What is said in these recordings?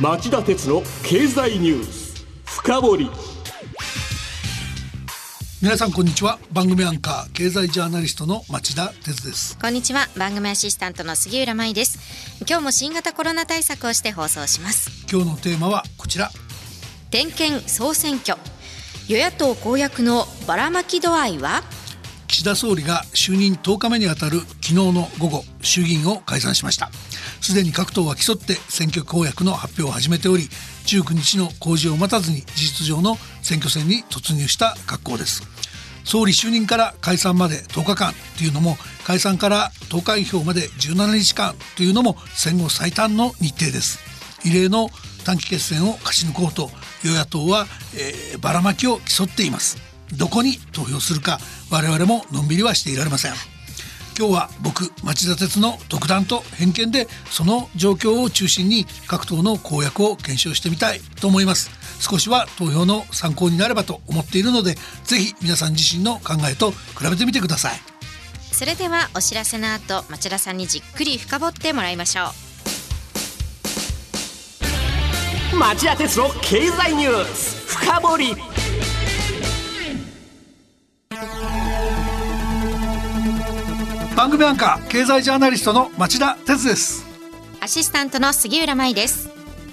町田鉄の経済ニュース深掘り。皆さんこんにちは。番組アンカー経済ジャーナリストの町田鉄です。こんにちは。番組アシスタントの杉浦舞です。今日も新型コロナ対策をして放送します。今日のテーマはこちら。点検総選挙、与野党公約のばらまき度合いは。岸田総理が就任10日目にあたる昨日の午後、衆議院を解散しました。すでに各党は競って選挙公約の発表を始めており、19日の公示を待たずに事実上の選挙戦に突入した格好です。総理就任から解散まで10日間というのも、解散から投開票まで17日間というのも戦後最短の日程です。異例の短期決戦を勝ち抜こうと与野党は、ばらまきを競っています。どこに投票するか我々ものんびりはしていられません。今日は僕町田鉄の独断と偏見でその状況を中心に各党の公約を検証してみたいと思います。少しは投票の参考になればと思っているので、ぜひ皆さん自身の考えと比べてみてください。それではお知らせの後、町田さんにじっくり深掘ってもらいましょう。町田鉄の経済ニュース深掘り。番組アンカー経済ジャーナリストの町田鉄です。アシスタントの杉浦舞です。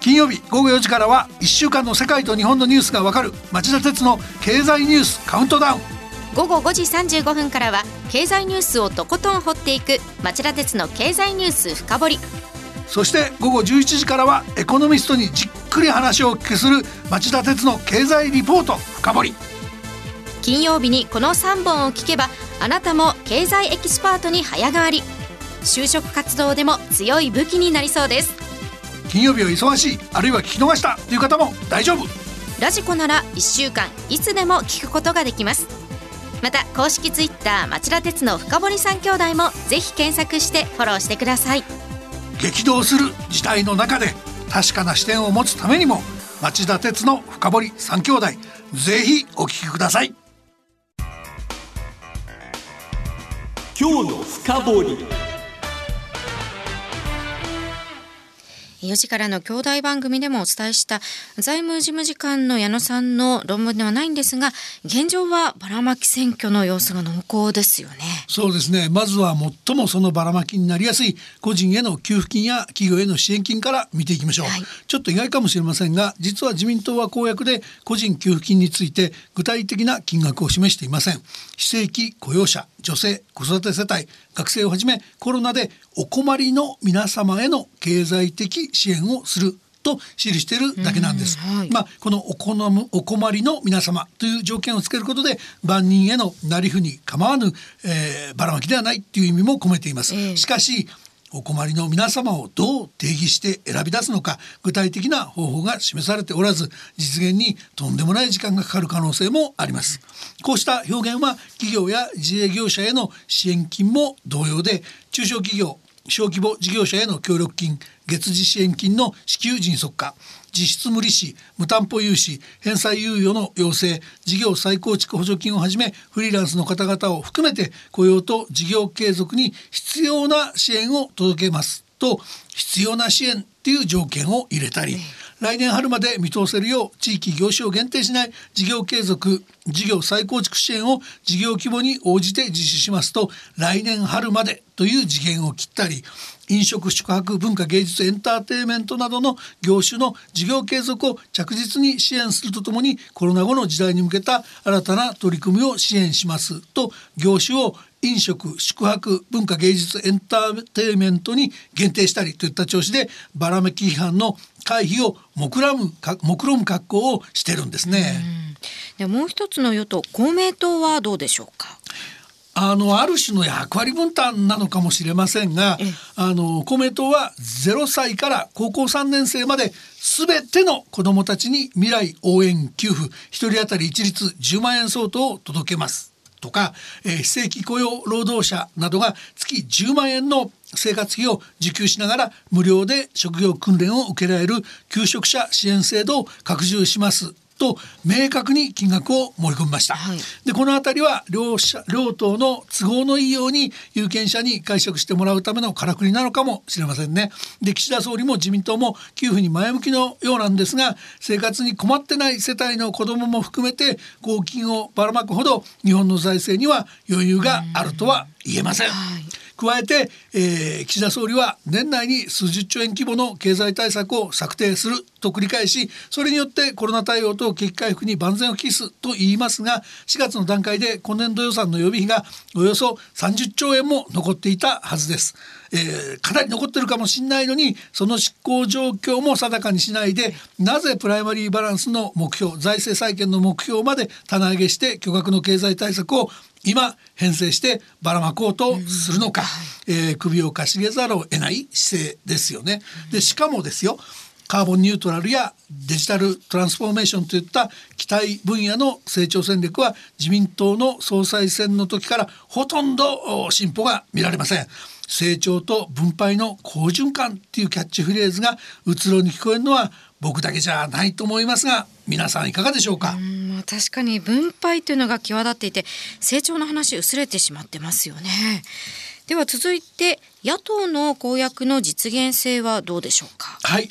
金曜日午後4時からは1週間の世界と日本のニュースがわかる町田鉄の経済ニュースカウントダウン。午後5時35分からは経済ニュースをとことん掘っていく町田鉄の経済ニュース深掘り。そして午後11時からはエコノミストにじっくり話をお聞きする町田鉄の経済リポート深掘り。金曜日にこの3本を聞けばあなたも経済エキスパートに早変わり、就職活動でも強い武器になりそうです。金曜日を忙しい、あるいは聞き逃したという方も大丈夫。ラジコなら1週間いつでも聞くことができます。また公式ツイッター町田鉄の深堀三兄弟もぜひ検索してフォローしてください。激動する時代の中で確かな視点を持つためにも町田鉄の深堀三兄弟、ぜひお聞きください。今日の深掘り。4時からの兄弟番組でもお伝えした財務事務次官の矢野さんの論文ではないんですが、現状はばらまき選挙の様子が濃厚ですよね。そうですね。まずは最もそのばらまきになりやすい個人への給付金や企業への支援金から見ていきましょう、はい、ちょっと意外かもしれませんが、実は自民党は公約で個人給付金について具体的な金額を示していません。非正規雇用者、女性、子育て世帯、学生をはじめコロナでお困りの皆様への経済的支援をすると記しているだけなんです、はい、このお困りの皆様という条件をつけることで万人へのなりふに構わぬ、ばらまきではないという意味も込めています、しかしお困りの皆様をどう定義して選び出すのか、具体的な方法が示されておらず実現にとんでもない時間がかかる可能性もあります。こうした表現は企業や自営業者への支援金も同様で、中小企業小規模事業者への協力金、月次支援金の支給迅速化、実質無利子、無担保融資、返済猶予の要請、事業再構築補助金をはじめフリーランスの方々を含めて雇用と事業継続に必要な支援を届けますと、必要な支援という条件を入れたり、来年春まで見通せるよう地域業種を限定しない事業継続事業再構築支援を事業規模に応じて実施しますと、来年春までという次元を切ったり、飲食宿泊文化芸術エンターテインメントなどの業種の事業継続を着実に支援するとともに、コロナ後の時代に向けた新たな取り組みを支援しますと業種を飲食宿泊文化芸術エンターテインメントに限定したりといった調子でばらまき批判の回避を目論む格好をしてるんですね。でもう一つの与党公明党はどうでしょうか。ある種の役割分担なのかもしれませんが、公明党は0歳から高校3年生まで全ての子どもたちに未来応援給付1人当たり一律10万円相当を届けますとか、非正規雇用労働者などが月10万円の生活費を受給しながら無料で職業訓練を受けられる求職者支援制度を拡充しますと明確に金額を盛り込みました、はい、でこのあたりは両党の都合のいいように有権者に解釈してもらうためのからくりなのかもしれませんね。で岸田総理も自民党も給付に前向きのようなんですが、生活に困ってない世帯の子どもも含めて公金をばらまくほど日本の財政には余裕があるとは言えません。加えて、岸田総理は年内に数十兆円規模の経済対策を策定すると繰り返し、それによってコロナ対応と景気回復に万全を期すと言いますが、4月の段階で今年度予算の予備費がおよそ30兆円も残っていたはずです。かなり残ってるかもしれないのに、その執行状況も定かにしないで、なぜプライマリーバランスの目標、財政再建の目標まで棚上げして巨額の経済対策を今編成してばらまこうとするのか、首をかしげざるを得ない姿勢ですよね。でしかもですよ、カーボンニュートラルやデジタルトランスフォーメーションといった期待分野の成長戦略は自民党の総裁選の時からほとんど進歩が見られません。成長と分配の好循環っていうキャッチフレーズがうつろに聞こえるのは僕だけじゃないと思いますが、皆さんいかがでしょうか。確かに分配というのが際立っていて、成長の話薄れてしまってますよね。では続いて野党の公約の実現性はどうでしょうか。はい、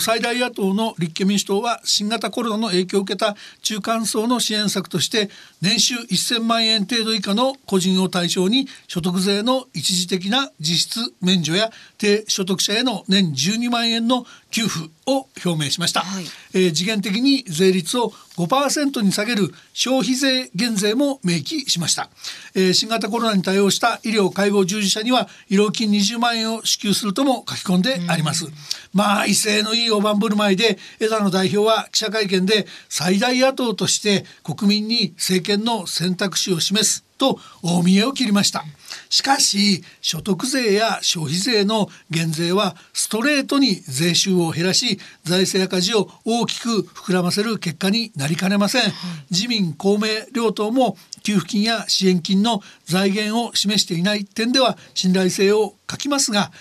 最大野党の立憲民主党は新型コロナの影響を受けた中間層の支援策として年収1000万円程度以下の個人を対象に所得税の一時的な実質免除や低所得者への年12万円の給付を表明しました、はい、時限的に税率を 5% に下げる消費税減税も明記しました、新型コロナに対応した医療介護従事者には医療金20万円を支給するとも書き込んであります、威勢のいい大盤振る舞いで、枝野代表は記者会見で最大野党として国民に政権の選択肢を示すと大見えを切りました。しかし所得税や消費税の減税はストレートに税収を減らし、財政赤字を大きく膨らませる結果になりかねません。自民公明両党も給付金や支援金の財源を示していない点では信頼性を欠きますが、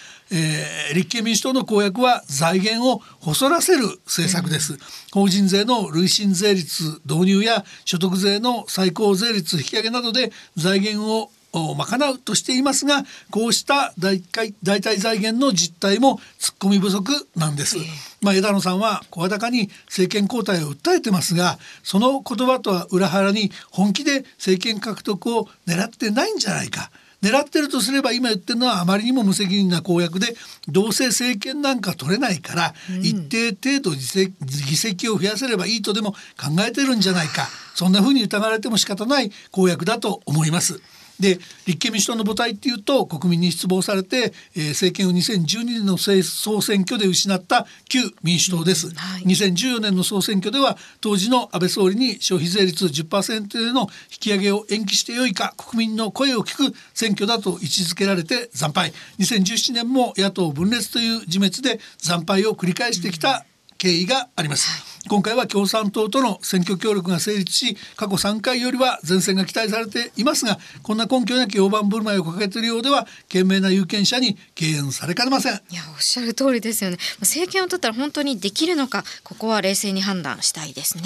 立憲民主党の公約は財源を細らせる政策です。法人税の累進税率導入や所得税の最高税率引き上げなどで財源を賄うとしていますが、こうした代替財源の実態も突っ込み不足なんです。枝野さんは声高に政権交代を訴えてますが、その言葉とは裏腹に本気で政権獲得を狙ってないんじゃないか。狙ってるとすれば今言ってるのはあまりにも無責任な公約で、どうせ政権なんか取れないから一定程度議席を増やせればいいとでも考えてるんじゃないか、そんな風に疑われても仕方ない公約だと思います。で立憲民主党の母体っていうと国民に失望されて、政権を2012年の総選挙で失った旧民主党です、2014年の総選挙では当時の安倍総理に消費税率 10% での引き上げを延期してよいか、国民の声を聞く選挙だと位置づけられて惨敗、2017年も野党分裂という自滅で惨敗を繰り返してきた経緯があります、今回は共産党との選挙協力が成立し、過去3回よりは前線が期待されていますが、こんな根拠なき大盤振る舞いを掲げているようでは賢明な有権者に敬遠されかねません。おっしゃる通りですよね。政権を取ったら本当にできるのか、ここは冷静に判断したいですね。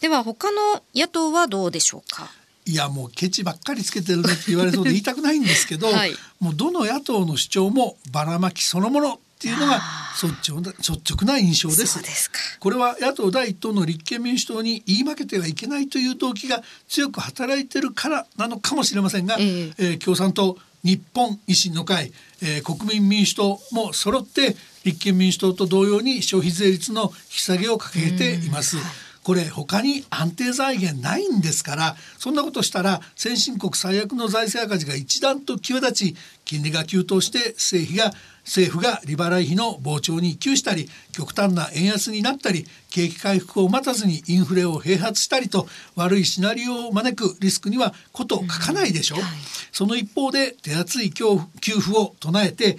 では他の野党はどうでしょうか。もうケチばっかりつけてるねって言われそうで言いたくないんですけど、もうどの野党の主張もばらまきそのものっていうのが率直な印象です。そうですか。これは野党第一党の立憲民主党に言い負けてはいけないという動機が強く働いてるからなのかもしれませんが、共産党、日本維新の会、国民民主党も揃って立憲民主党と同様に消費税率の引き下げを掲げています。これ他に安定財源ないんですから、そんなことしたら先進国最悪の財政赤字が一段と際立ち、金利が急騰して政府が利払い費の膨張に窮したり、極端な円安になったり、景気回復を待たずにインフレを併発したりと悪いシナリオを招くリスクにはこと書かないでしょう、その一方で手厚い給付を唱えて、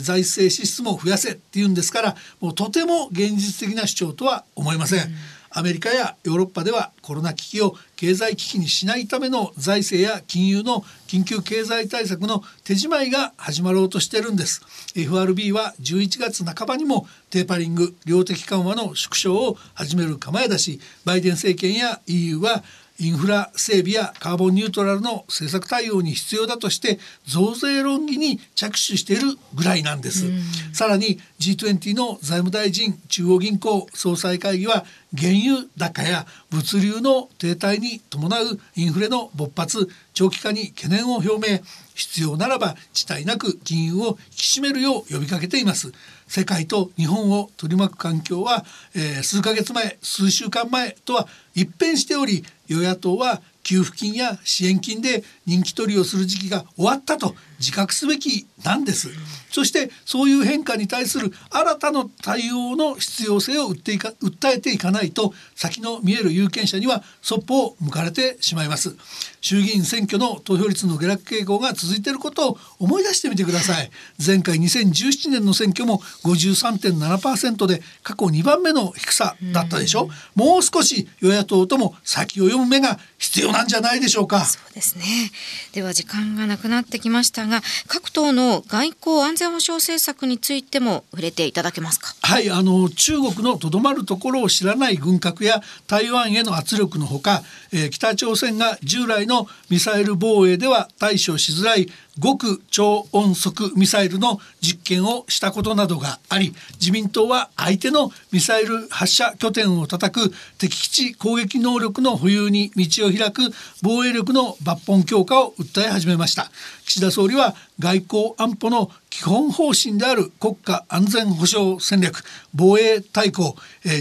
財政支出も増やせっていうんですから、もうとても現実的な主張とは思いません。アメリカやヨーロッパではコロナ危機を経済危機にしないための財政や金融の緊急経済対策の手締まいが始まろうとしているんです。 FRB は11月半ばにもテーパリング量的緩和の縮小を始める構えだし、バイデン政権や EU はインフラ整備やカーボンニュートラルの政策対応に必要だとして増税論議に着手しているぐらいなんです。さらに G20 の財務大臣中央銀行総裁会議は原油高や物流の停滞に伴うインフレの勃発長期化に懸念を表明、必要ならば遅滞なく金融を引き締めるよう呼びかけています。世界と日本を取り巻く環境は、数ヶ月前数週間前とは一変しており、与野党は給付金や支援金で人気取りをする時期が終わったと自覚すべきなんです。そしてそういう変化に対する新たな対応の必要性を訴えていかないと先の見える有権者にはそっぽを向かれてしまいます。衆議院選挙の投票率の下落傾向が続いていることを思い出してみてください。前回2017年の選挙も 53.7% で過去2番目の低さだったでしょ。もう少し与野党とも先を読む目が必要なんじゃないでしょうか。そうですね。では時間がなくなってきましたが、各党の外交安全保障政策についても触れていただけますか。はい、中国のとどまるところを知らない軍拡や台湾への圧力のほか、北朝鮮が従来のミサイル防衛では対処しづらい極超音速ミサイルの実験をしたことなどがあり、自民党は相手のミサイル発射拠点を叩く敵基地攻撃能力の保有に道を開く防衛力の抜本強化を訴え始めました。岸田総理は外交安保の基本方針である国家安全保障戦略防衛大綱、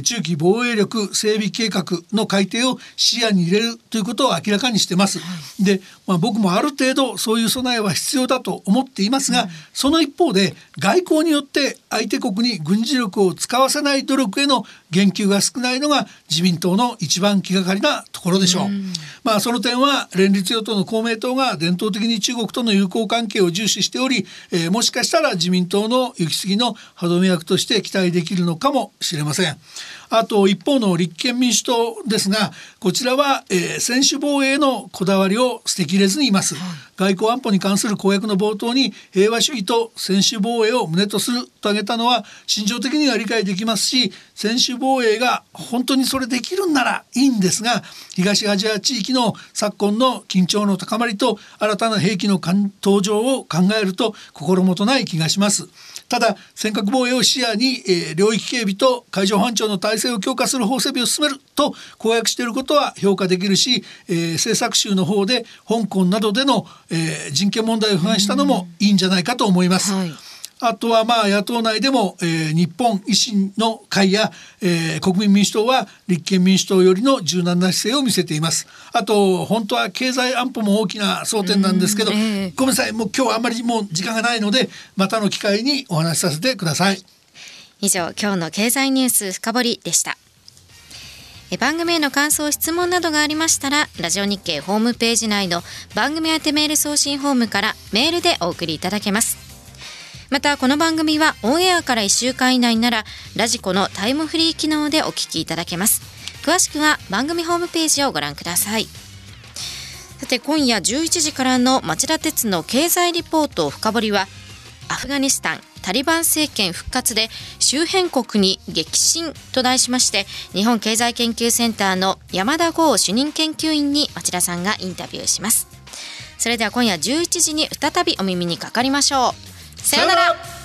中期防衛力整備計画の改定を視野に入れるということを明らかにしています。で、僕もある程度そういう備えは必要だと思っていますが、その一方で外交によって相手国に軍事力を使わせない努力への言及が少ないのが自民党の一番気がかりなところでしょう。その点は連立与党の公明党が伝統的に中国との友好関係を重視しており、もしかしたら自民党の行き過ぎの歯止め役として期待できるのかもしれません。あと一方の立憲民主党ですが、こちらは、専守防衛のこだわりを捨てきれずにいます。外交安保に関する公約の冒頭に平和主義と専守防衛を旨とすると挙げたのは心情的には理解できますし、専守防衛が本当にそれできるんならいいんですが、東アジア地域の昨今の緊張の高まりと新たな兵器の登場を考えると心もとない気がします。ただ尖閣防衛を視野に、領域警備と海上保安庁の体制を強化する法整備を進めると公約していることは評価できるし、政策集の方で香港などでの、人権問題を不安したのもいいんじゃないかと思います、はい。あとは野党内でも、日本維新の会や、国民民主党は立憲民主党よりの柔軟な姿勢を見せています。あと本当は経済安保も大きな争点なんですけど、ごめんなさい、もう今日はあんまりもう時間がないのでまたの機会にお話しさせてください。以上、今日の経済ニュース深掘りでした。番組への感想質問などがありましたら、ラジオ日経ホームページ内の番組宛メール送信フォームからメールでお送りいただけます。またこの番組はオンエアから1週間以内ならラジコのタイムフリー機能でお聞きいただけます。詳しくは番組ホームページをご覧ください。さて、今夜11時からの町田鉄の経済リポート深掘りは、アフガニスタンタリバン政権復活で周辺国に激震と題しまして、日本経済研究センターの山田豪主任研究員に町田さんがインタビューします。それでは今夜11時に再びお耳にかかりましょう。さようなら。